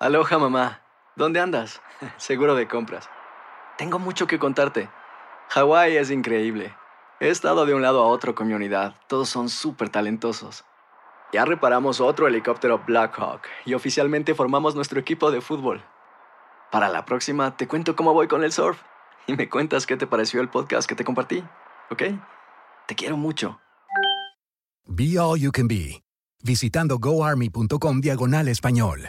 Aloha, mamá. ¿Dónde andas? Seguro de compras. Tengo mucho que contarte. Hawái es increíble. He estado de un lado a otro con mi unidad. Todos son súper talentosos. Ya reparamos otro helicóptero Black Hawk y oficialmente formamos nuestro equipo de fútbol. Para la próxima te cuento cómo voy con el surf y me cuentas qué te pareció el podcast que te compartí, ¿ok? Te quiero mucho. Be All You Can Be. Visitando goarmy.com/español.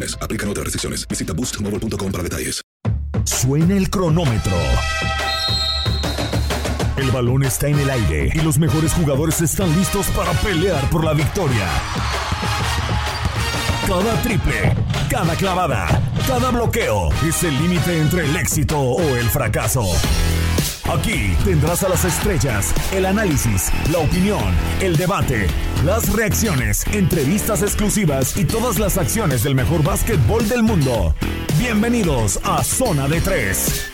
mes. Aplican otras restricciones. Visita Boost Mobile. Para detalles. Suena el cronómetro. El balón está en el aire y los mejores jugadores están listos para pelear por la victoria. Cada triple, cada clavada, cada bloqueo es el límite entre el éxito o el fracaso. Aquí tendrás a las estrellas, el análisis, la opinión, el debate, las reacciones, entrevistas exclusivas y todas las acciones del mejor básquetbol del mundo. Bienvenidos a Zona de Tres.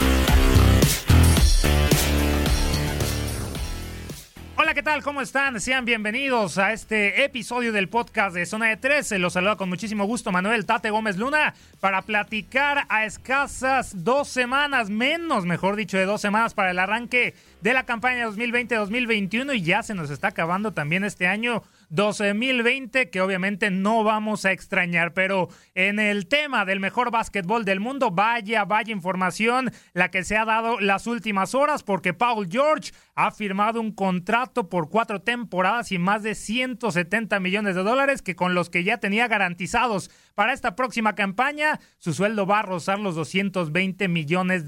Hola, ¿qué tal? ¿Cómo están? Sean bienvenidos a este episodio del podcast de Zona de Tres. Los saluda con muchísimo gusto Manuel Tate Gómez Luna para platicar a escasas 2 semanas, mejor dicho, de 2 semanas para el arranque de la campaña 2020-2021 y ya se nos está acabando también este año 2020, que obviamente no vamos a extrañar, pero en el tema del mejor básquetbol del mundo, vaya información la que se ha dado las últimas horas, porque Paul George ha firmado un contrato por 4 temporadas y más de $170 millones, que con los que ya tenía garantizados para esta próxima campaña, su sueldo va a rozar los $220 millones.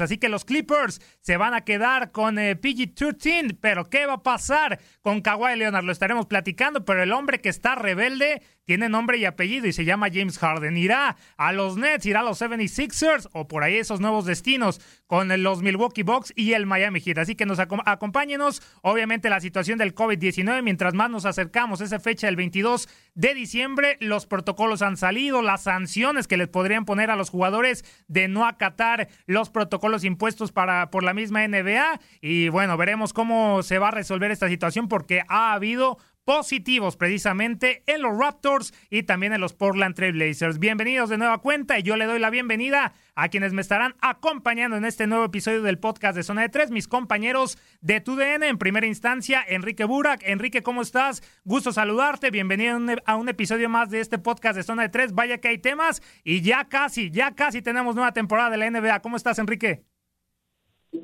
Así que los Clippers se van a quedar con PG-13, pero ¿qué va a pasar con Kawhi Leonard? Lo estaremos platicando, pero el hombre que está rebelde tiene nombre y apellido y se llama James Harden. ¿Irá a los Nets, irá a los 76ers o por ahí esos nuevos destinos con los Milwaukee Bucks y el Miami Heat? Así que nos acompáñenos. Obviamente la situación del COVID-19, mientras más nos acercamos a esa fecha del 22 de diciembre, los protocolos han salido, las sanciones que les podrían poner a los jugadores de no acatar los protocolos impuestos por la misma NBA. Y bueno, veremos cómo se va a resolver esta situación porque ha habido positivos precisamente en los Raptors y también en los Portland Trail Blazers. Bienvenidos de nueva cuenta y yo le doy la bienvenida a quienes me estarán acompañando en este nuevo episodio del podcast de Zona de Tres, mis compañeros de TUDN. En primera instancia, Enrique Burak. Enrique, ¿cómo estás? Gusto saludarte. Bienvenido a un episodio más de este podcast de Zona de Tres. Vaya que hay temas y ya casi tenemos nueva temporada de la NBA. ¿Cómo estás, Enrique?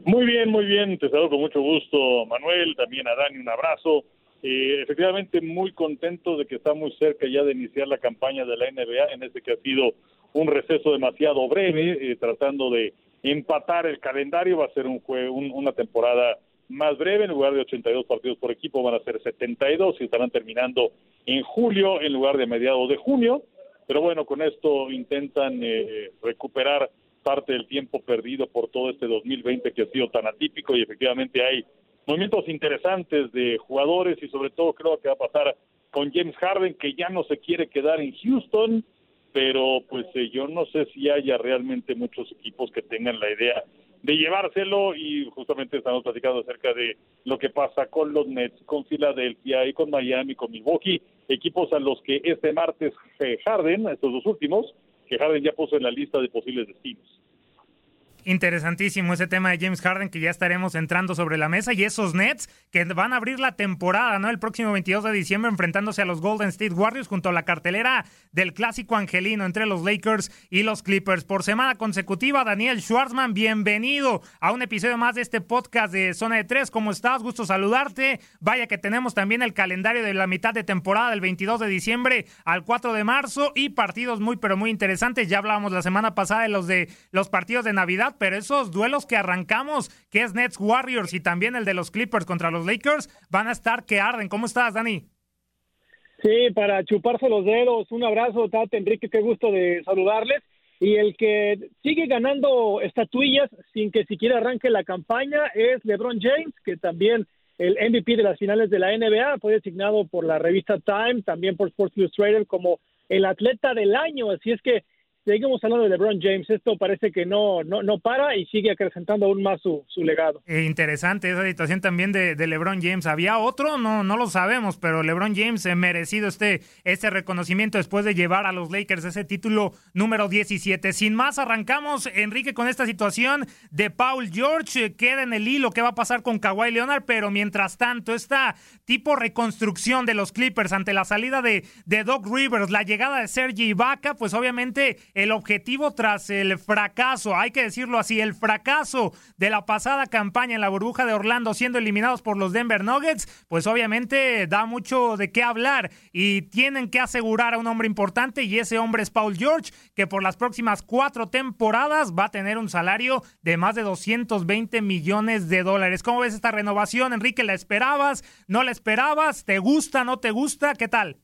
Muy bien. Te saludo con mucho gusto, Manuel. También a Dani, un abrazo. Efectivamente muy contento de que está muy cerca ya de iniciar la campaña de la NBA en este que ha sido un receso demasiado breve, tratando de empatar el calendario. Va a ser una temporada más breve. En lugar de 82 partidos por equipo van a ser 72 y estarán terminando en julio en lugar de mediados de junio, pero bueno, con esto intentan recuperar parte del tiempo perdido por todo este 2020 que ha sido tan atípico y efectivamente hay movimientos interesantes de jugadores y sobre todo creo que va a pasar con James Harden, que ya no se quiere quedar en Houston, pero pues yo no sé si haya realmente muchos equipos que tengan la idea de llevárselo, y justamente estamos platicando acerca de lo que pasa con los Nets, con Filadelfia y con Miami, con Milwaukee, equipos a los que este martes Harden, estos dos últimos, que Harden ya puso en la lista de posibles destinos. Interesantísimo ese tema de James Harden, que ya estaremos entrando sobre la mesa, y esos Nets que van a abrir la temporada, ¿no? El próximo 22 de diciembre enfrentándose a los Golden State Warriors junto a la cartelera del clásico angelino entre los Lakers y los Clippers. Por semana consecutiva, Daniel Schwarzman, bienvenido a un episodio más de este podcast de Zona de Tres. ¿Cómo estás? Gusto saludarte. Vaya que tenemos también el calendario de la mitad de temporada del 22 de diciembre al 4 de marzo y partidos muy, pero muy interesantes. Ya hablábamos la semana pasada de los partidos de Navidad, pero esos duelos que arrancamos, que es Nets Warriors y también el de los Clippers contra los Lakers, van a estar que arden. ¿Cómo estás, Dani? Sí, para chuparse los dedos. Un abrazo, Tate, Enrique, qué gusto de saludarles. Y el que sigue ganando estatuillas sin que siquiera arranque la campaña es LeBron James, que también el MVP de las finales de la NBA, fue designado por la revista Time, también por Sports Illustrated, como el atleta del año. Así es que seguimos hablando de LeBron James. Esto parece que no para y sigue acrecentando aún más su legado. Interesante esa situación también de LeBron James. ¿Había otro? No lo sabemos, pero LeBron James ha merecido este reconocimiento después de llevar a los Lakers ese título número 17. Sin más, arrancamos, Enrique, con esta situación de Paul George. Queda en el hilo qué va a pasar con Kawhi Leonard, pero mientras tanto, esta tipo reconstrucción de los Clippers ante la salida de Doc Rivers, la llegada de Serge Ibaka, pues obviamente el objetivo tras el fracaso, hay que decirlo así, el fracaso de la pasada campaña en la burbuja de Orlando, siendo eliminados por los Denver Nuggets, pues obviamente da mucho de qué hablar y tienen que asegurar a un hombre importante, y ese hombre es Paul George, que por las próximas 4 temporadas va a tener un salario de más de $220 millones. ¿Cómo ves esta renovación, Enrique? ¿La esperabas? ¿No la esperabas? ¿Te gusta? ¿No te gusta? ¿Qué tal?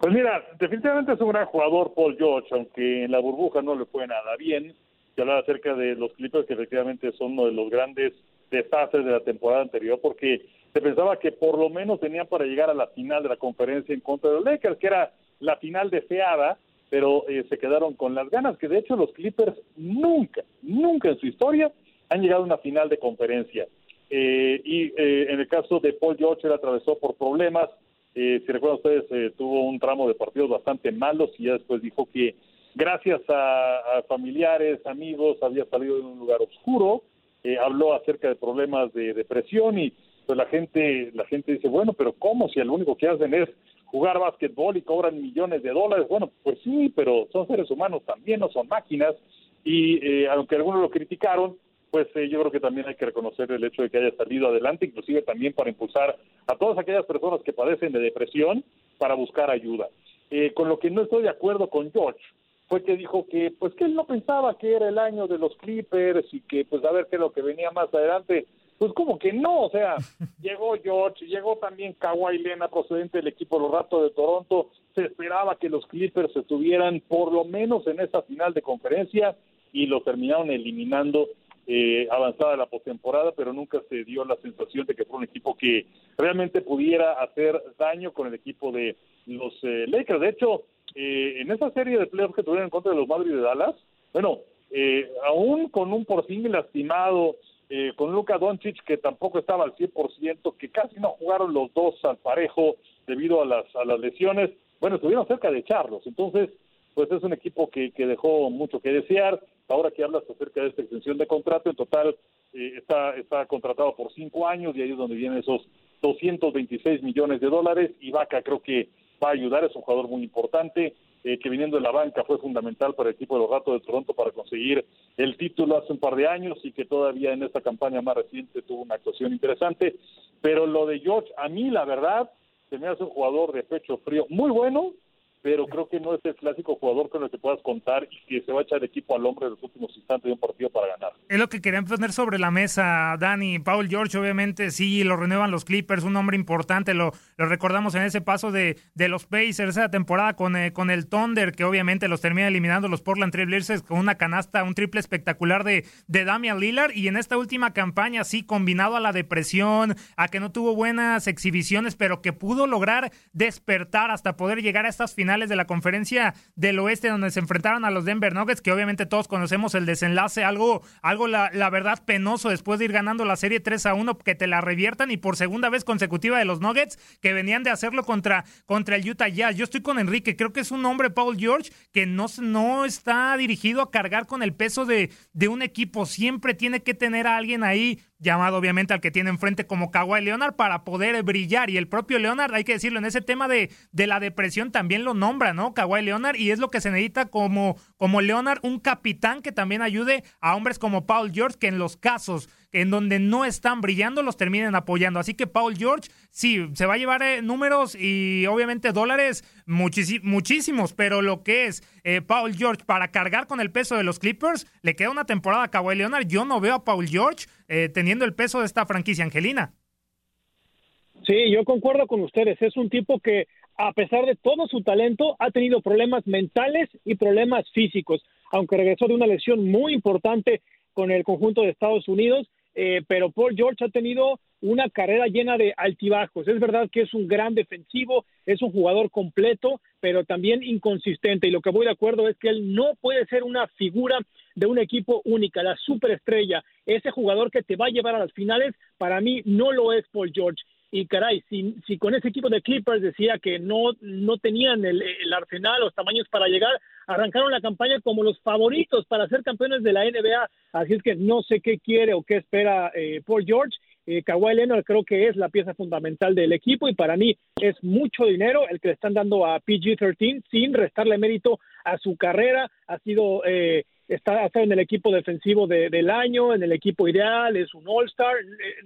Pues mira, definitivamente es un gran jugador Paul George, aunque en la burbuja no le fue nada bien. Se hablaba acerca de los Clippers, que efectivamente son uno de los grandes desastres de la temporada anterior, porque se pensaba que por lo menos tenían para llegar a la final de la conferencia en contra de los Lakers, que era la final deseada, pero se quedaron con las ganas, que de hecho los Clippers nunca en su historia han llegado a una final de conferencia. En el caso de Paul George, él atravesó por problemas. Si recuerdan ustedes, tuvo un tramo de partidos bastante malos y ya después dijo que gracias a familiares, amigos, había salido de un lugar oscuro. Habló acerca de problemas de depresión y pues la gente dice, bueno, pero ¿cómo? Si lo único que hacen es jugar básquetbol y cobran millones de dólares. Bueno, pues sí, pero son seres humanos también, no son máquinas. Y aunque algunos lo criticaron, pues yo creo que también hay que reconocer el hecho de que haya salido adelante, inclusive también para impulsar a todas aquellas personas que padecen de depresión para buscar ayuda. Con lo que no estoy de acuerdo con George fue que dijo que pues que él no pensaba que era el año de los Clippers y que pues a ver qué es lo que venía más adelante. Pues como que no, o sea, llegó George, llegó también Kawhi Leonard procedente del equipo de los Raptors de Toronto, se esperaba que los Clippers estuvieran por lo menos en esa final de conferencia y lo terminaron eliminando avanzada la postemporada, pero nunca se dio la sensación de que fue un equipo que realmente pudiera hacer daño con el equipo de los Lakers. De hecho, en esa serie de playoffs que tuvieron en contra de los Mavericks de Dallas, bueno, aún con un Porzingis lastimado, con Luka Doncic que tampoco estaba al 100%, que casi no jugaron los dos al parejo debido a las lesiones, bueno, estuvieron cerca de echarlos. Entonces, pues es un equipo que dejó mucho que desear. Ahora que hablas acerca de esta extensión de contrato, en total está contratado por 5 años y ahí es donde vienen esos $226 millones. Ibaka creo que va a ayudar, es un jugador muy importante, que viniendo de la banca fue fundamental para el equipo de los Raptors de Toronto para conseguir el título hace un par de años y que todavía en esta campaña más reciente tuvo una actuación interesante. Pero lo de George, a mí la verdad, se me hace un jugador de pecho frío muy bueno, pero creo que no es el clásico jugador con el que puedas contar y que se va a echar el equipo al hombre en los últimos instantes de un partido para ganar. Es lo que querían poner sobre la mesa, Dani. Paul George, obviamente, sí, lo renuevan los Clippers, un hombre importante, lo recordamos en ese paso de los Pacers esa temporada con el Thunder, que obviamente los termina eliminando los Portland Trail Blazers con una canasta, un triple espectacular de Damian Lillard, y en esta última campaña, sí, combinado a la depresión, a que no tuvo buenas exhibiciones, pero que pudo lograr despertar hasta poder llegar a estas finales finales de la Conferencia del Oeste, donde se enfrentaron a los Denver Nuggets, que obviamente todos conocemos el desenlace, algo la verdad penoso después de ir ganando la serie 3-1, que te la reviertan, y por segunda vez consecutiva de los Nuggets, que venían de hacerlo contra el Utah Jazz. Yo estoy con Enrique, creo que es un hombre, Paul George, que no está dirigido a cargar con el peso de un equipo, siempre tiene que tener a alguien ahí, llamado obviamente al que tiene enfrente como Kawhi Leonard, para poder brillar. Y el propio Leonard, hay que decirlo, en ese tema de la depresión también lo nombra, ¿no? Kawhi Leonard, y es lo que se necesita como Leonard, un capitán que también ayude a hombres como Paul George, que en los casos en donde no están brillando, los terminen apoyando. Así que Paul George, sí, se va a llevar números y obviamente dólares muchísimos, pero lo que es Paul George para cargar con el peso de los Clippers, le queda una temporada a Kawhi Leonard. Yo no veo a Paul George teniendo el peso de esta franquicia, Angelina. Sí, yo concuerdo con ustedes. Es un tipo que, a pesar de todo su talento, ha tenido problemas mentales y problemas físicos, aunque regresó de una lesión muy importante con el conjunto de Estados Unidos, pero Paul George ha tenido una carrera llena de altibajos. Es verdad que es un gran defensivo, es un jugador completo, pero también inconsistente, y lo que voy de acuerdo es que él no puede ser una figura de un equipo única, la superestrella, ese jugador que te va a llevar a las finales. Para mí no lo es Paul George, y caray, si con ese equipo de Clippers decía que no tenían el arsenal, los tamaños para llegar, arrancaron la campaña como los favoritos para ser campeones de la NBA, así es que no sé qué quiere o qué espera Paul George. Kawhi Leonard creo que es la pieza fundamental del equipo, y para mí es mucho dinero el que le están dando a PG-13, sin restarle mérito a su carrera. Ha estado en el equipo defensivo del año, en el equipo ideal, es un All-Star,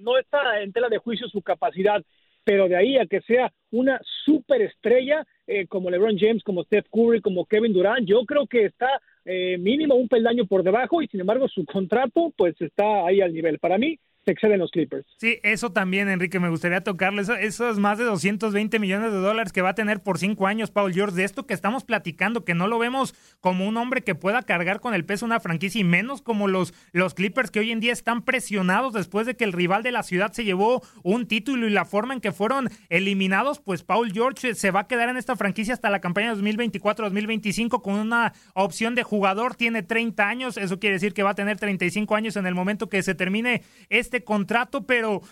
no está en tela de juicio su capacidad, pero de ahí a que sea una superestrella como LeBron James, como Steph Curry, como Kevin Durant, yo creo que está mínimo un peldaño por debajo, y sin embargo su contrato pues está ahí al nivel. Para mí se exceden los Clippers. Sí, eso también, Enrique, me gustaría tocarlo. Eso es más de $220 millones que va a tener por 5 años Paul George. De esto que estamos platicando, que no lo vemos como un hombre que pueda cargar con el peso una franquicia, y menos como los Clippers, que hoy en día están presionados después de que el rival de la ciudad se llevó un título, y la forma en que fueron eliminados, pues Paul George se va a quedar en esta franquicia hasta la campaña 2024-2025 con una opción de jugador. Tiene 30 años, eso quiere decir que va a tener 35 años en el momento que se termine este contrato, pero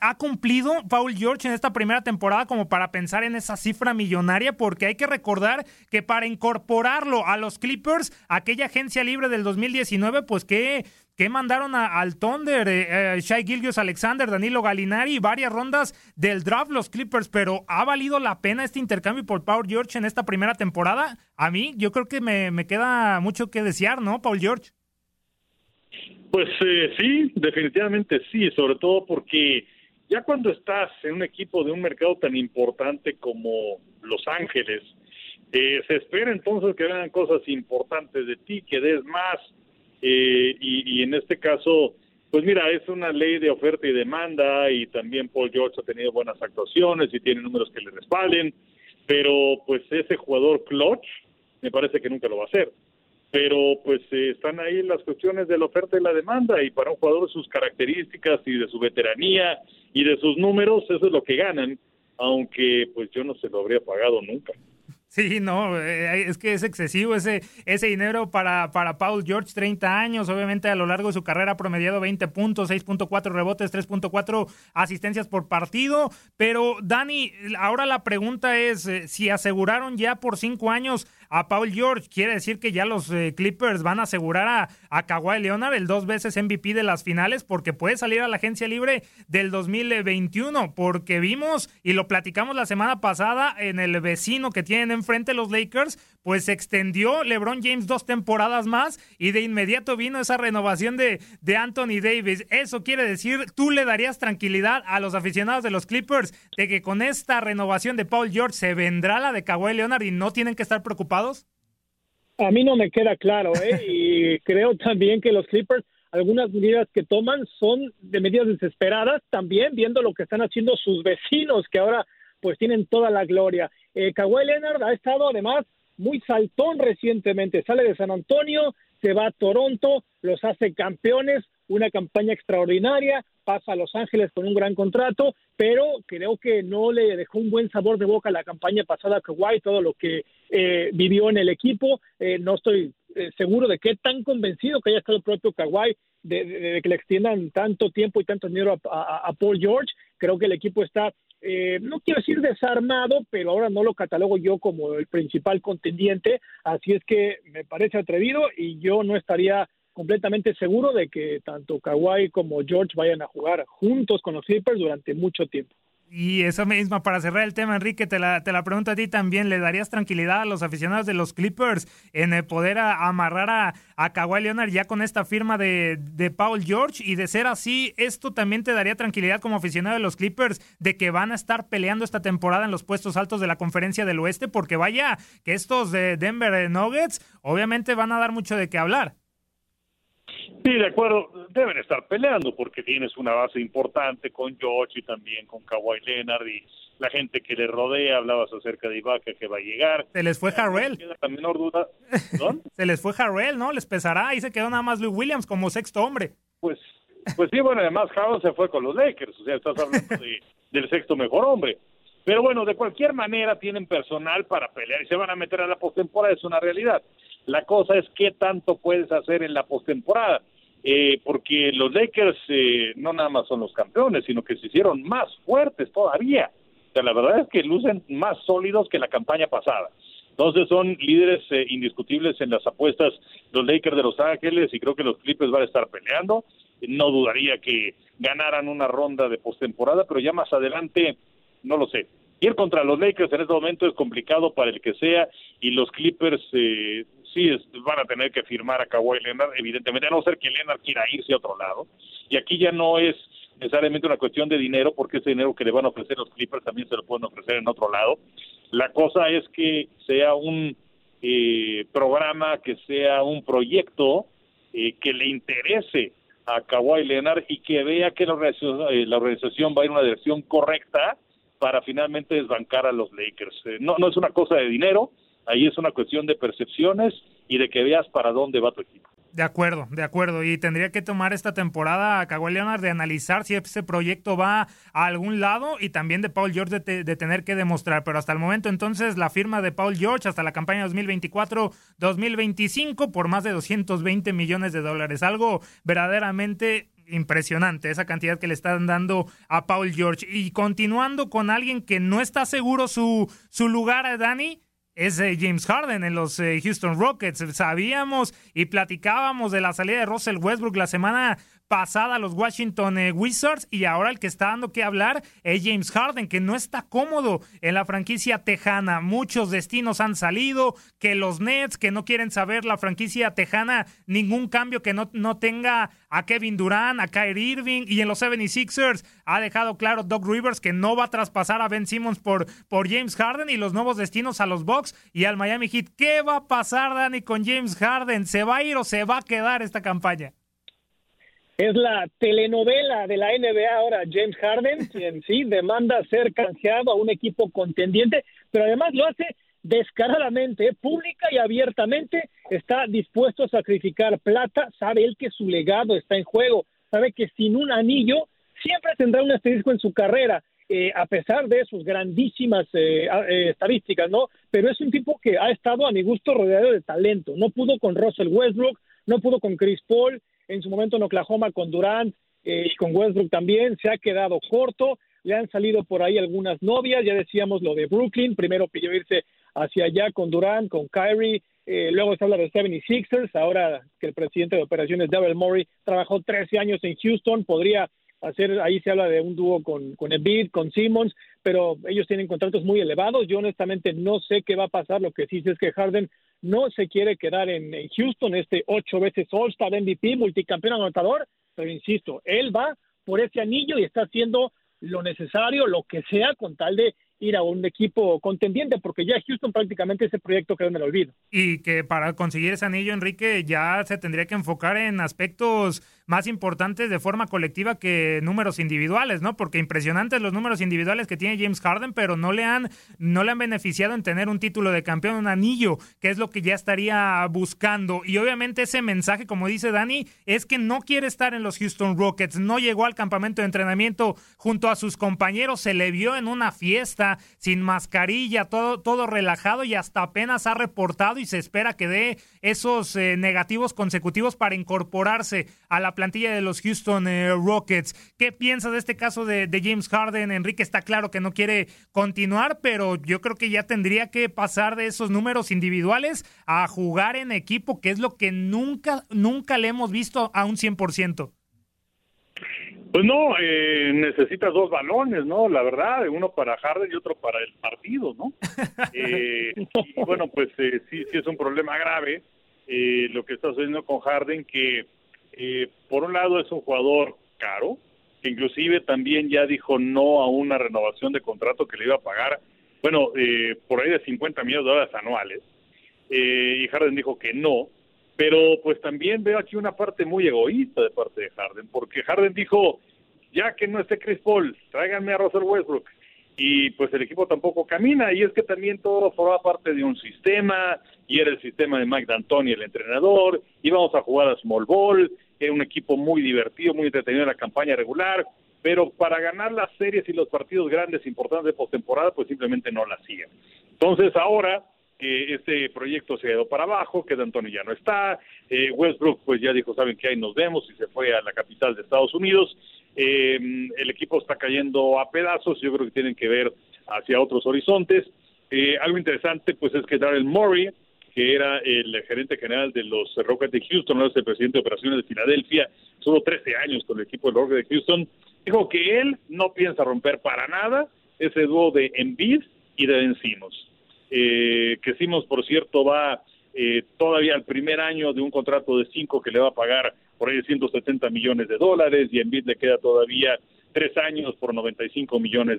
¿ha cumplido Paul George en esta primera temporada como para pensar en esa cifra millonaria? Porque hay que recordar que para incorporarlo a los Clippers, aquella agencia libre del 2019, pues que mandaron al Thunder, Shai Gilgeous-Alexander, Danilo Gallinari, varias rondas del draft los Clippers, pero ¿ha valido la pena este intercambio por Paul George en esta primera temporada? A mí, yo creo que me queda mucho que desear, ¿no, Paul George? Pues sí, definitivamente sí, sobre todo porque ya cuando estás en un equipo de un mercado tan importante como Los Ángeles, se espera entonces que vengan cosas importantes de ti, que des más, y en este caso, pues mira, es una ley de oferta y demanda, y también Paul George ha tenido buenas actuaciones y tiene números que le respalden, pero pues ese jugador clutch me parece que nunca lo va a hacer. Pero pues están ahí las cuestiones de la oferta y la demanda, y para un jugador de sus características y de su veteranía y de sus números, eso es lo que ganan, aunque pues yo no se lo habría pagado nunca. Sí, no, es que es excesivo ese dinero para Paul George, 30 años, obviamente a lo largo de su carrera ha promediado 20 puntos, 6.4 rebotes, 3.4 asistencias por partido, pero Dani, ahora la pregunta es, si aseguraron ya por 5 años a Paul George, quiere decir que ya los Clippers van a asegurar a Kawhi Leonard, el 2 veces MVP de las finales, porque puede salir a la agencia libre del 2021, porque vimos, y lo platicamos la semana pasada, en el vecino que tienen enfrente los Lakers, pues se extendió LeBron James 2 temporadas más, y de inmediato vino esa renovación de Anthony Davis. Eso quiere decir, tú le darías tranquilidad a los aficionados de los Clippers de que con esta renovación de Paul George se vendrá la de Kawhi Leonard y no tienen que estar preocupados. A mí no me queda claro, y creo también que los Clippers, algunas medidas que toman son de medidas desesperadas, también viendo lo que están haciendo sus vecinos, que ahora pues tienen toda la gloria. Kawhi Leonard ha estado además muy saltón recientemente, sale de San Antonio, se va a Toronto, los hace campeones, una campaña extraordinaria, pasa a Los Ángeles con un gran contrato, pero creo que no le dejó un buen sabor de boca la campaña pasada a Kawhi, todo lo que vivió en el equipo. No estoy seguro de qué tan convencido que haya estado el propio Kawhi de que le extiendan tanto tiempo y tanto dinero a Paul George. Creo que el equipo está, no quiero decir desarmado, pero ahora no lo catalogo yo como el principal contendiente, así es que me parece atrevido y yo no estaría completamente seguro de que tanto Kawhi como George vayan a jugar juntos con los Clippers durante mucho tiempo. Y eso mismo, para cerrar el tema, Enrique, te la pregunto a ti también, ¿le darías tranquilidad a los aficionados de los Clippers en poder amarrar a Kawhi Leonard ya con esta firma de Paul George? Y de ser así, ¿esto también te daría tranquilidad como aficionado de los Clippers de que van a estar peleando esta temporada en los puestos altos de la Conferencia del Oeste? Porque vaya que estos de Denver Nuggets obviamente van a dar mucho de qué hablar. Sí, de acuerdo, deben estar peleando porque tienes una base importante con George y también con Kawhi Leonard y la gente que le rodea. Hablabas acerca de Ibaka que va a llegar. Se les fue Harrell. La menor duda. Se les fue Harrell, ¿no? Les pesará. Ahí se quedó nada más Lou Williams como sexto hombre. Pues sí, bueno, además Harrell se fue con los Lakers. O sea, estás hablando del sexto mejor hombre. Pero bueno, de cualquier manera tienen personal para pelear y se van a meter a la postemporada. Es una realidad. La cosa es qué tanto puedes hacer en la postemporada, porque los Lakers no nada más son los campeones, sino que se hicieron más fuertes todavía. O sea, la verdad es que lucen más sólidos que la campaña pasada. Entonces son líderes indiscutibles en las apuestas los Lakers de Los Ángeles y creo que los Clippers van a estar peleando. No dudaría que ganaran una ronda de postemporada, pero ya más adelante, no lo sé. Ir contra los Lakers en este momento es complicado para el que sea y los Clippers van a tener que firmar a Kawhi Leonard, evidentemente, a no ser que Leonard quiera irse a otro lado. Y aquí ya no es necesariamente una cuestión de dinero, porque ese dinero que le van a ofrecer los Clippers también se lo pueden ofrecer en otro lado. La cosa es que sea un programa, que sea un proyecto que le interese a Kawhi Leonard y que vea que la organización va a ir en una dirección correcta para finalmente desbancar a los Lakers. No es una cosa de dinero, ahí es una cuestión de percepciones y de que veas para dónde va tu equipo. De acuerdo. Y tendría que tomar esta temporada a Kawhi Leonard de analizar si ese proyecto va a algún lado y también de Paul George de tener que demostrar. Pero hasta el momento, entonces, la firma de Paul George hasta la campaña 2024-2025 por más de $220 millones. Algo verdaderamente impresionante esa cantidad que le están dando a Paul George. Y continuando con alguien que no está seguro su lugar, Dani, es James Harden en los Houston Rockets. Sabíamos y platicábamos de la salida de Russell Westbrook la semana pasada a los Washington Wizards y ahora el que está dando que hablar es James Harden, que no está cómodo en la franquicia tejana. Muchos destinos han salido, que los Nets, que no quieren saber la franquicia tejana, ningún cambio que no tenga a Kevin Durant, a Kyrie Irving, y en los 76ers ha dejado claro Doc Rivers que no va a traspasar a Ben Simmons por James Harden, y los nuevos destinos a los Bucks y al Miami Heat. ¿Qué va a pasar, Dani, con James Harden? ¿Se va a ir o se va a quedar esta campaña? Es la telenovela de la NBA ahora, James Harden, quien sí demanda ser canjeado a un equipo contendiente, pero además lo hace descaradamente, pública y abiertamente. Está dispuesto a sacrificar plata, sabe él que su legado está en juego, sabe que sin un anillo siempre tendrá un asterisco en su carrera, a pesar de sus grandísimas estadísticas, ¿no? Pero es un tipo que ha estado, a mi gusto, rodeado de talento. No pudo con Russell Westbrook, no pudo con Chris Paul, en su momento en Oklahoma con Durant y con Westbrook también, se ha quedado corto, le han salido por ahí algunas novias, ya decíamos lo de Brooklyn, primero pidió irse hacia allá con Durant, con Kyrie, luego se habla de 76ers, ahora que el presidente de operaciones, Daryl Morey, trabajó 13 años en Houston, podría hacer, ahí se habla de un dúo con Embiid, con Simmons, pero ellos tienen contratos muy elevados. Yo honestamente no sé qué va a pasar, lo que sí sé es que Harden no se quiere quedar en Houston, 8 veces All-Star, MVP, multicampeón anotador, pero insisto, él va por ese anillo y está haciendo lo necesario, lo que sea, con tal de ir a un equipo contendiente, porque ya Houston prácticamente ese proyecto quedó en el olvido. Y que para conseguir ese anillo, Enrique, ya se tendría que enfocar en aspectos más importantes de forma colectiva que números individuales, ¿no? Porque impresionantes los números individuales que tiene James Harden, pero no le han beneficiado en tener un título de campeón, un anillo, que es lo que ya estaría buscando. Y obviamente ese mensaje, como dice Dani, es que no quiere estar en los Houston Rockets, no llegó al campamento de entrenamiento junto a sus compañeros, se le vio en una fiesta, sin mascarilla, todo relajado, y hasta apenas ha reportado y se espera que dé esos negativos consecutivos para incorporarse a la plantilla de los Houston Rockets. ¿Qué piensas de este caso de James Harden, Enrique? Está claro que no quiere continuar, pero yo creo que ya tendría que pasar de esos números individuales a jugar en equipo, que es lo que nunca le hemos visto a un 100%. Pues no, necesitas dos balones, ¿no? La verdad, uno para Harden y otro para el partido, ¿no? Y bueno, pues sí es un problema grave lo que está sucediendo con Harden, que por un lado es un jugador caro, que inclusive también ya dijo no a una renovación de contrato que le iba a pagar, bueno, por ahí de $50 millones anuales, y Harden dijo que no, pero pues también veo aquí una parte muy egoísta de parte de Harden, porque Harden dijo, ya que no esté Chris Paul, tráiganme a Russell Westbrook, y pues el equipo tampoco camina, y es que también todo forma parte de un sistema, y era el sistema de Mike D'Antoni, el entrenador, íbamos a jugar a small ball, era un equipo muy divertido, muy entretenido en la campaña regular, pero para ganar las series y los partidos grandes, importantes de postemporada, pues simplemente no la hacían. Entonces ahora que este proyecto se ha ido para abajo, que D'Antoni ya no está, Westbrook pues ya dijo, saben que ahí nos vemos, y se fue a la capital de Estados Unidos, el equipo está cayendo a pedazos, yo creo que tienen que ver hacia otros horizontes. Algo interesante pues es que Daryl Morey, que era el gerente general de los Rockets de Houston, ahora es el presidente de operaciones de Filadelfia, solo 13 años con el equipo de los Rockets de Houston, dijo que él no piensa romper para nada ese dúo de Embiid y de Ben Simmons, que Simmons por cierto va todavía al primer año de un contrato de 5 que le va a pagar por ahí $170 millones, y Embiid le queda todavía 3 años por $95 millones,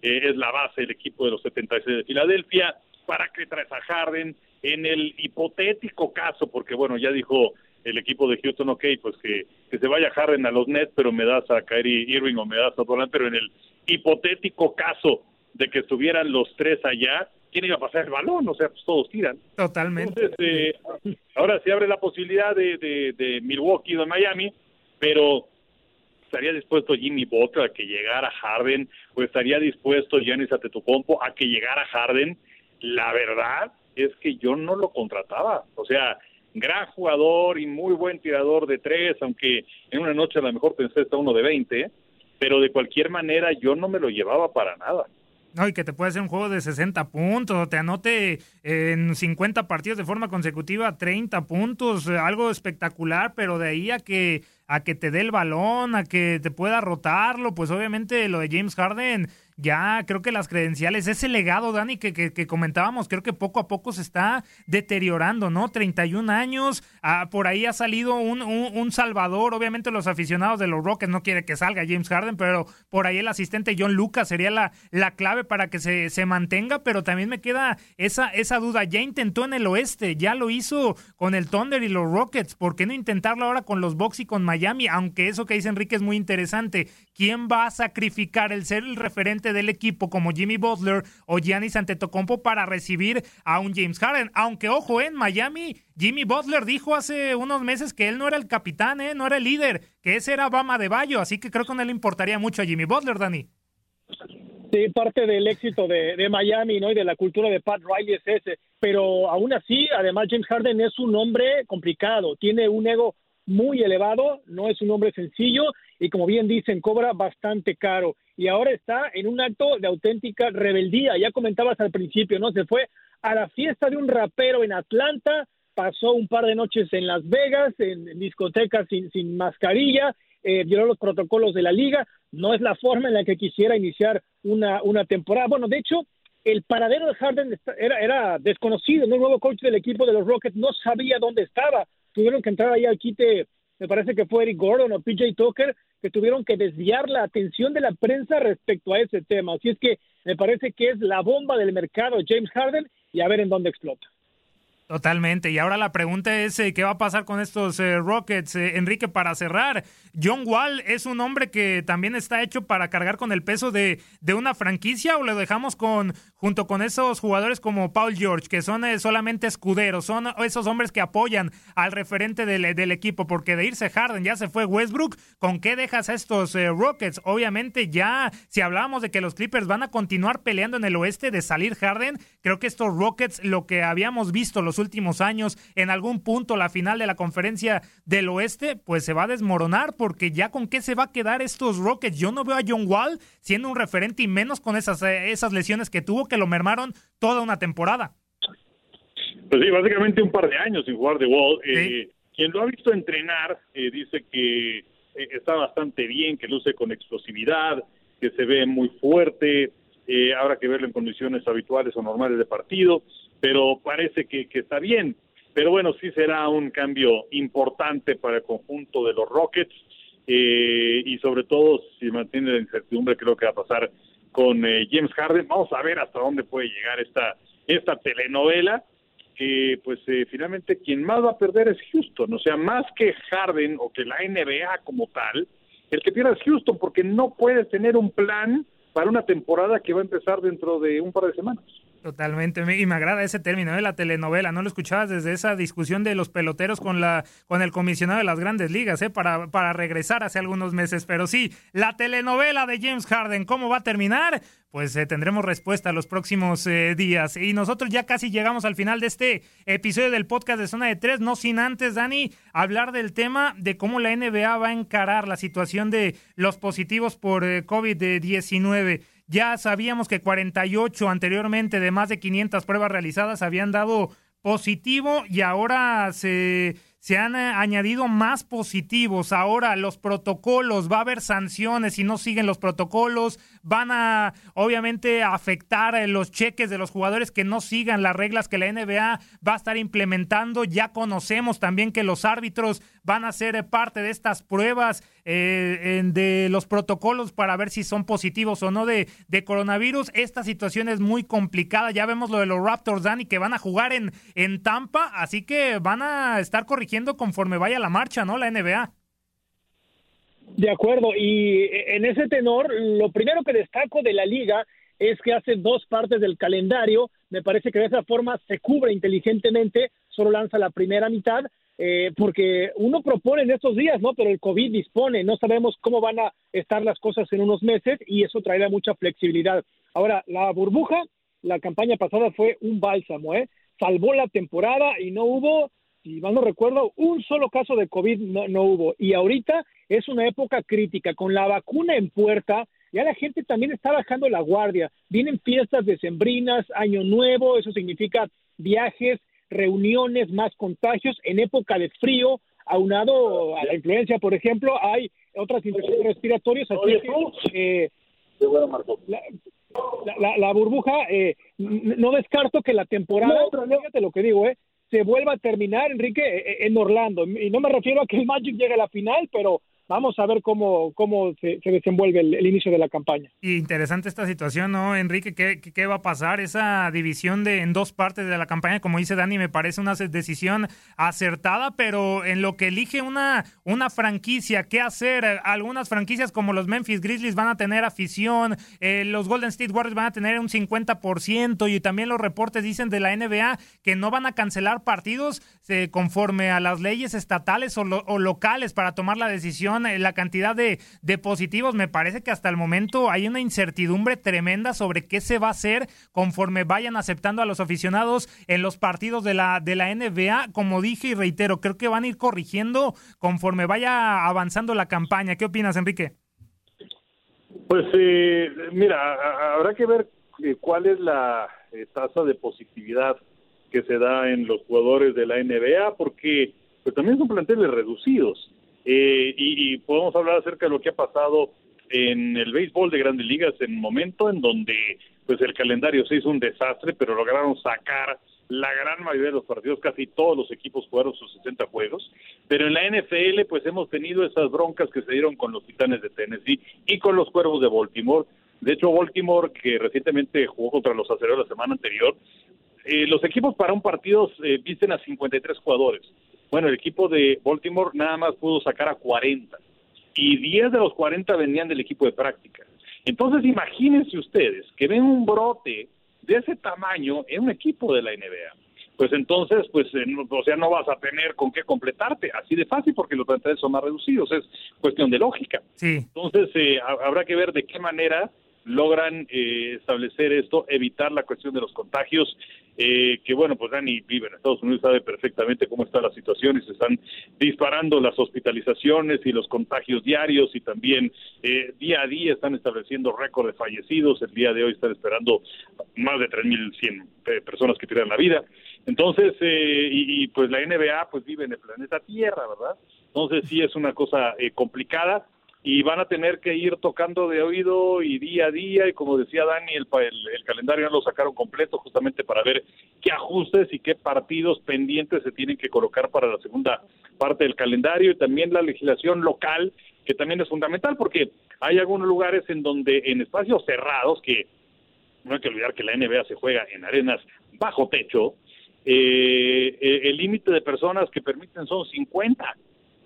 es la base del equipo de los 76 de Filadelfia. ¿Para qué traes a Harden? En el hipotético caso, porque bueno, ya dijo el equipo de Houston, ok, pues que se vaya Harden a los Nets, pero me das a Kyrie Irving o me das a Durant, pero en el hipotético caso de que estuvieran los tres allá, ¿quién iba a pasar el balón? O sea, pues todos tiran. Totalmente. Entonces, ahora se abre la posibilidad de Milwaukee o de Miami, pero ¿estaría dispuesto Jimmy Butler a que llegara Harden? ¿O estaría dispuesto Giannis Antetokounmpo a que llegara Harden? La verdad es que yo no lo contrataba, o sea, gran jugador y muy buen tirador de tres, aunque en una noche a lo mejor pensé hasta uno de 20, pero de cualquier manera yo no me lo llevaba para nada. No, y que te puede hacer un juego de 60 puntos, o te anote en 50 partidos de forma consecutiva 30 puntos, algo espectacular, pero de ahí a que te dé el balón, a que te pueda rotarlo, pues obviamente lo de James Harden, ya creo que las credenciales, ese legado, Dani, que comentábamos, creo que poco a poco se está deteriorando, ¿no? 31 años, por ahí ha salido un salvador, obviamente los aficionados de los Rockets no quieren que salga James Harden, pero por ahí el asistente John Lucas sería la clave para que se mantenga, pero también me queda esa duda, ya intentó en el oeste, ya lo hizo con el Thunder y los Rockets, ¿por qué no intentarlo ahora con los Bucks y con Miami? Aunque eso que dice Enrique es muy interesante, ¿quién va a sacrificar el ser el referente del equipo como Jimmy Butler o Giannis Antetokounmpo para recibir a un James Harden? Aunque ojo, en Miami Jimmy Butler dijo hace unos meses que él no era el capitán, no era el líder, que ese era Bam Adebayo, así que creo que no le importaría mucho a Jimmy Butler, Dani. Sí, parte del éxito de Miami, ¿no? Y de la cultura de Pat Riley es ese, pero aún así, además James Harden es un hombre complicado, tiene un ego muy elevado, no es un hombre sencillo y como bien dicen, cobra bastante caro. Y ahora está en un acto de auténtica rebeldía, ya comentabas al principio, ¿no? Se fue a la fiesta de un rapero en Atlanta, pasó un par de noches en Las Vegas, en discotecas sin mascarilla, violó los protocolos de la liga, no es la forma en la que quisiera iniciar una temporada. Bueno, de hecho, el paradero de Harden era desconocido, ¿no? El nuevo coach del equipo de los Rockets no sabía dónde estaba, tuvieron que entrar ahí al quite, me parece que fue Eric Gordon o PJ Tucker, que tuvieron que desviar la atención de la prensa respecto a ese tema. Así es que me parece que es la bomba del mercado James Harden y a ver en dónde explota. Totalmente. Y ahora la pregunta es, ¿qué va a pasar con estos Rockets? Enrique, para cerrar, John Wall es un hombre que también está hecho para cargar con el peso de una franquicia, ¿o lo dejamos junto con esos jugadores como Paul George, que son solamente escuderos, son esos hombres que apoyan al referente del equipo? Porque de irse Harden, ya se fue Westbrook, ¿con qué dejas a estos Rockets? Obviamente ya, si hablábamos de que los Clippers van a continuar peleando en el oeste, de salir Harden, creo que estos Rockets, lo que habíamos visto los últimos años, en algún punto la final de la conferencia del oeste, pues se va a desmoronar, porque ya con qué se va a quedar estos Rockets. Yo no veo a John Wall siendo un referente, y menos con esas lesiones que tuvo, que lo mermaron toda una temporada. Pues sí, básicamente un par de años sin jugar de Wall. Sí. Quien lo ha visto entrenar dice que está bastante bien, que luce con explosividad, que se ve muy fuerte. Habrá que verlo en condiciones habituales o normales de partido, pero parece que está bien. Pero bueno, sí será un cambio importante para el conjunto de los Rockets, y sobre todo si mantiene la incertidumbre que es lo que va a pasar con James Harden. Vamos a ver hasta dónde puede llegar esta telenovela. Finalmente quien más va a perder es Houston, o sea, más que Harden o que la NBA como tal, el que pierde es Houston, porque no puedes tener un plan para una temporada que va a empezar dentro de un par de semanas. Totalmente, y me agrada ese término de la telenovela, ¿no? Lo escuchabas desde esa discusión de los peloteros con el comisionado de las Grandes Ligas, para regresar hace algunos meses. Pero sí, la telenovela de James Harden, ¿cómo va a terminar? Pues tendremos respuesta los próximos días. Y nosotros ya casi llegamos al final de este episodio del podcast de Zona de Tres, no sin antes, Dani, hablar del tema de cómo la NBA va a encarar la situación de los positivos por COVID-19. Ya sabíamos que 48 anteriormente de más de 500 pruebas realizadas habían dado positivo, y ahora se han añadido más positivos. Ahora los protocolos, va a haber sanciones si no siguen los protocolos, van a obviamente afectar los cheques de los jugadores que no sigan las reglas que la NBA va a estar implementando. Ya conocemos también que los árbitros van a ser parte de estas pruebas, de los protocolos para ver si son positivos o no de coronavirus. Esta situación es muy complicada. Ya vemos lo de los Raptors, Dani, que van a jugar en Tampa, así que van a estar corrigiendo conforme vaya la marcha, ¿no? La NBA. De acuerdo, y en ese tenor, lo primero que destaco de la liga es que hace dos partes del calendario. Me parece que de esa forma se cubre inteligentemente, solo lanza la primera mitad, porque uno propone en estos días, ¿no? Pero el COVID dispone, no sabemos cómo van a estar las cosas en unos meses, y eso traerá mucha flexibilidad. Ahora, la burbuja, la campaña pasada fue un bálsamo, salvó la temporada y no hubo, si mal no recuerdo, un solo caso de COVID no hubo. Y ahorita es una época crítica, con la vacuna en puerta, ya la gente también está bajando la guardia. Vienen fiestas decembrinas, Año Nuevo, eso significa viajes, reuniones, más contagios en época de frío, aunado a la influenza, por ejemplo, hay otras infecciones respiratorias, así que la burbuja, no descarto que la temporada, fíjate lo que digo, se vuelva a terminar, Enrique, en Orlando, y no me refiero a que el Magic llegue a la final, pero vamos a ver cómo se desenvuelve el inicio de la campaña. Interesante esta situación, ¿no, Enrique? ¿Qué va a pasar? Esa división en dos partes de la campaña, como dice Dani, me parece una decisión acertada, pero en lo que elige una franquicia, ¿qué hacer? Algunas franquicias como los Memphis Grizzlies van a tener afición, los Golden State Warriors van a tener un 50%, y también los reportes dicen de la NBA que no van a cancelar partidos conforme a las leyes estatales o locales para tomar la decisión. La cantidad de positivos, me parece que hasta el momento hay una incertidumbre tremenda sobre qué se va a hacer conforme vayan aceptando a los aficionados en los partidos de la NBA. Como dije y reitero, creo que van a ir corrigiendo conforme vaya avanzando la campaña. ¿Qué opinas, Enrique? Pues mira, habrá que ver cuál es la tasa de positividad que se da en los jugadores de la NBA, porque pues también son planteles reducidos. Y podemos hablar acerca de lo que ha pasado en el béisbol de Grandes Ligas en un momento en donde pues el calendario se hizo un desastre, pero lograron sacar la gran mayoría de los partidos, casi todos los equipos jugaron sus 60 juegos, pero en la NFL pues hemos tenido esas broncas que se dieron con los Titanes de Tennessee y con los Cuervos de Baltimore. De hecho, Baltimore, que recientemente jugó contra los Acereros la semana anterior, los equipos para un partido visten a 53 jugadores. Bueno, el equipo de Baltimore nada más pudo sacar a 40. Y 10 de los 40 venían del equipo de práctica. Entonces, imagínense ustedes que ven un brote de ese tamaño en un equipo de la NBA. Pues entonces, no vas a tener con qué completarte, así de fácil, porque los planteles son más reducidos, es cuestión de lógica. Sí. Entonces, habrá que ver de qué manera logran establecer esto, evitar la cuestión de los contagios, que bueno, pues Dani vive en Estados Unidos, sabe perfectamente cómo está la situación y se están disparando las hospitalizaciones y los contagios diarios y también día a día están estableciendo récord de fallecidos, el día de hoy están esperando más de 3,100 personas que pierdan la vida, entonces, pues la NBA pues vive en el planeta Tierra, ¿verdad? Entonces sí es una cosa complicada, y van a tener que ir tocando de oído y día a día, y como decía Dani, el calendario no lo sacaron completo justamente para ver qué ajustes y qué partidos pendientes se tienen que colocar para la segunda parte del calendario, y también la legislación local, que también es fundamental, porque hay algunos lugares en donde en espacios cerrados, que no hay que olvidar que la NBA se juega en arenas bajo techo, el límite de personas que permiten son 50.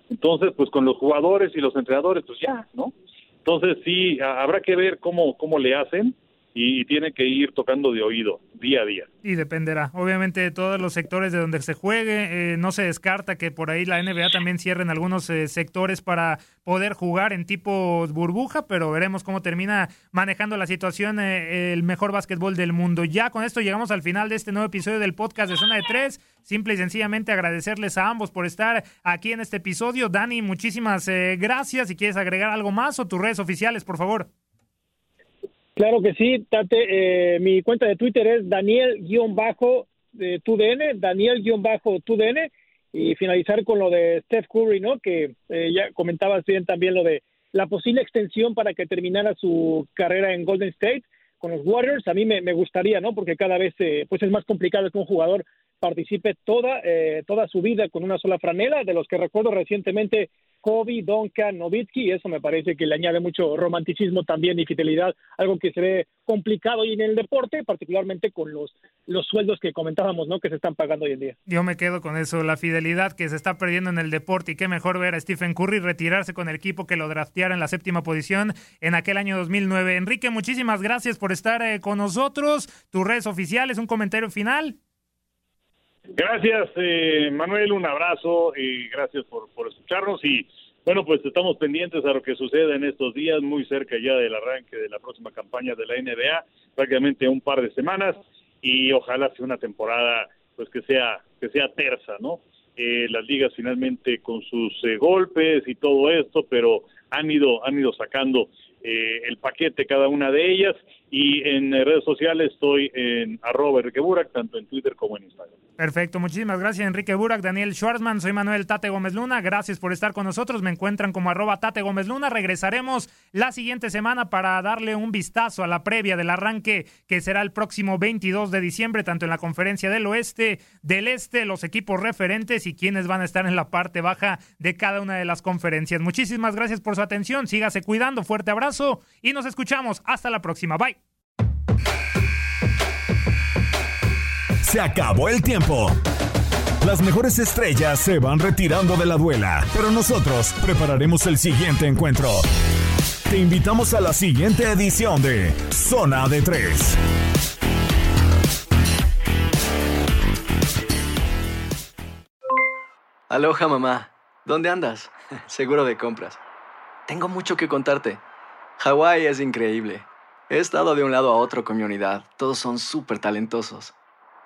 Entonces, pues con los jugadores y los entrenadores, pues ya, ¿no? Entonces sí, habrá que ver cómo le hacen y tiene que ir tocando de oído día a día. Y dependerá, obviamente, de todos los sectores de donde se juegue. No se descarta que por ahí la NBA también cierre en algunos sectores para poder jugar en tipo burbuja, pero veremos cómo termina manejando la situación el mejor básquetbol del mundo. Ya con esto llegamos al final de este nuevo episodio del podcast de Zona de Tres. Simple y sencillamente agradecerles a ambos por estar aquí en este episodio. Dani, muchísimas gracias. Si quieres agregar algo más o tus redes oficiales, por favor. Claro que sí, Tate. Mi cuenta de Twitter es Daniel-TUDN, Daniel-TUDN, y finalizar con lo de Steph Curry, ¿no? Que ya comentabas bien también lo de la posible extensión para que terminara su carrera en Golden State con los Warriors. A mí me gustaría, ¿no? Porque cada vez pues es más complicado que un jugador participe toda su vida con una sola franela. De los que recuerdo recientemente, Kobe, Duncan, Nowitzki, y eso me parece que le añade mucho romanticismo también y fidelidad, algo que se ve complicado hoy en el deporte, particularmente con los sueldos que comentábamos, ¿no?, que se están pagando hoy en día. Yo me quedo con eso, la fidelidad que se está perdiendo en el deporte, y qué mejor ver a Stephen Curry retirarse con el equipo que lo drafteara en la séptima posición en aquel año 2009. Enrique, muchísimas gracias por estar con nosotros. Tus redes oficiales, un comentario final. Gracias, Manuel, un abrazo y gracias por escucharnos, y bueno, pues estamos pendientes a lo que suceda en estos días, muy cerca ya del arranque de la próxima campaña de la NBA, prácticamente un par de semanas, y ojalá sea una temporada pues que sea tersa, ¿no? Las ligas finalmente con sus golpes y todo esto, pero han ido sacando el paquete cada una de ellas, y en redes sociales estoy en @EnriqueBurak, tanto en Twitter como en Instagram. Perfecto, muchísimas gracias, Enrique Burak, Daniel Schwarzman, soy Manuel Tate Gómez Luna, gracias por estar con nosotros, me encuentran como @Tate Gómez Luna, regresaremos la siguiente semana para darle un vistazo a la previa del arranque que será el próximo 22 de diciembre, tanto en la Conferencia del Oeste, del Este, los equipos referentes y quienes van a estar en la parte baja de cada una de las conferencias. Muchísimas gracias por su atención, sígase cuidando, fuerte abrazo y nos escuchamos hasta la próxima. Bye. Se acabó el tiempo. Las mejores estrellas se van retirando de la duela, pero nosotros prepararemos el siguiente encuentro. Te invitamos a la siguiente edición de Zona de Tres. Aloha, mamá. ¿Dónde andas? Seguro de compras. Tengo mucho que contarte. Hawái es increíble. He estado de un lado a otro con mi unidad. Todos son súper talentosos.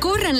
Corran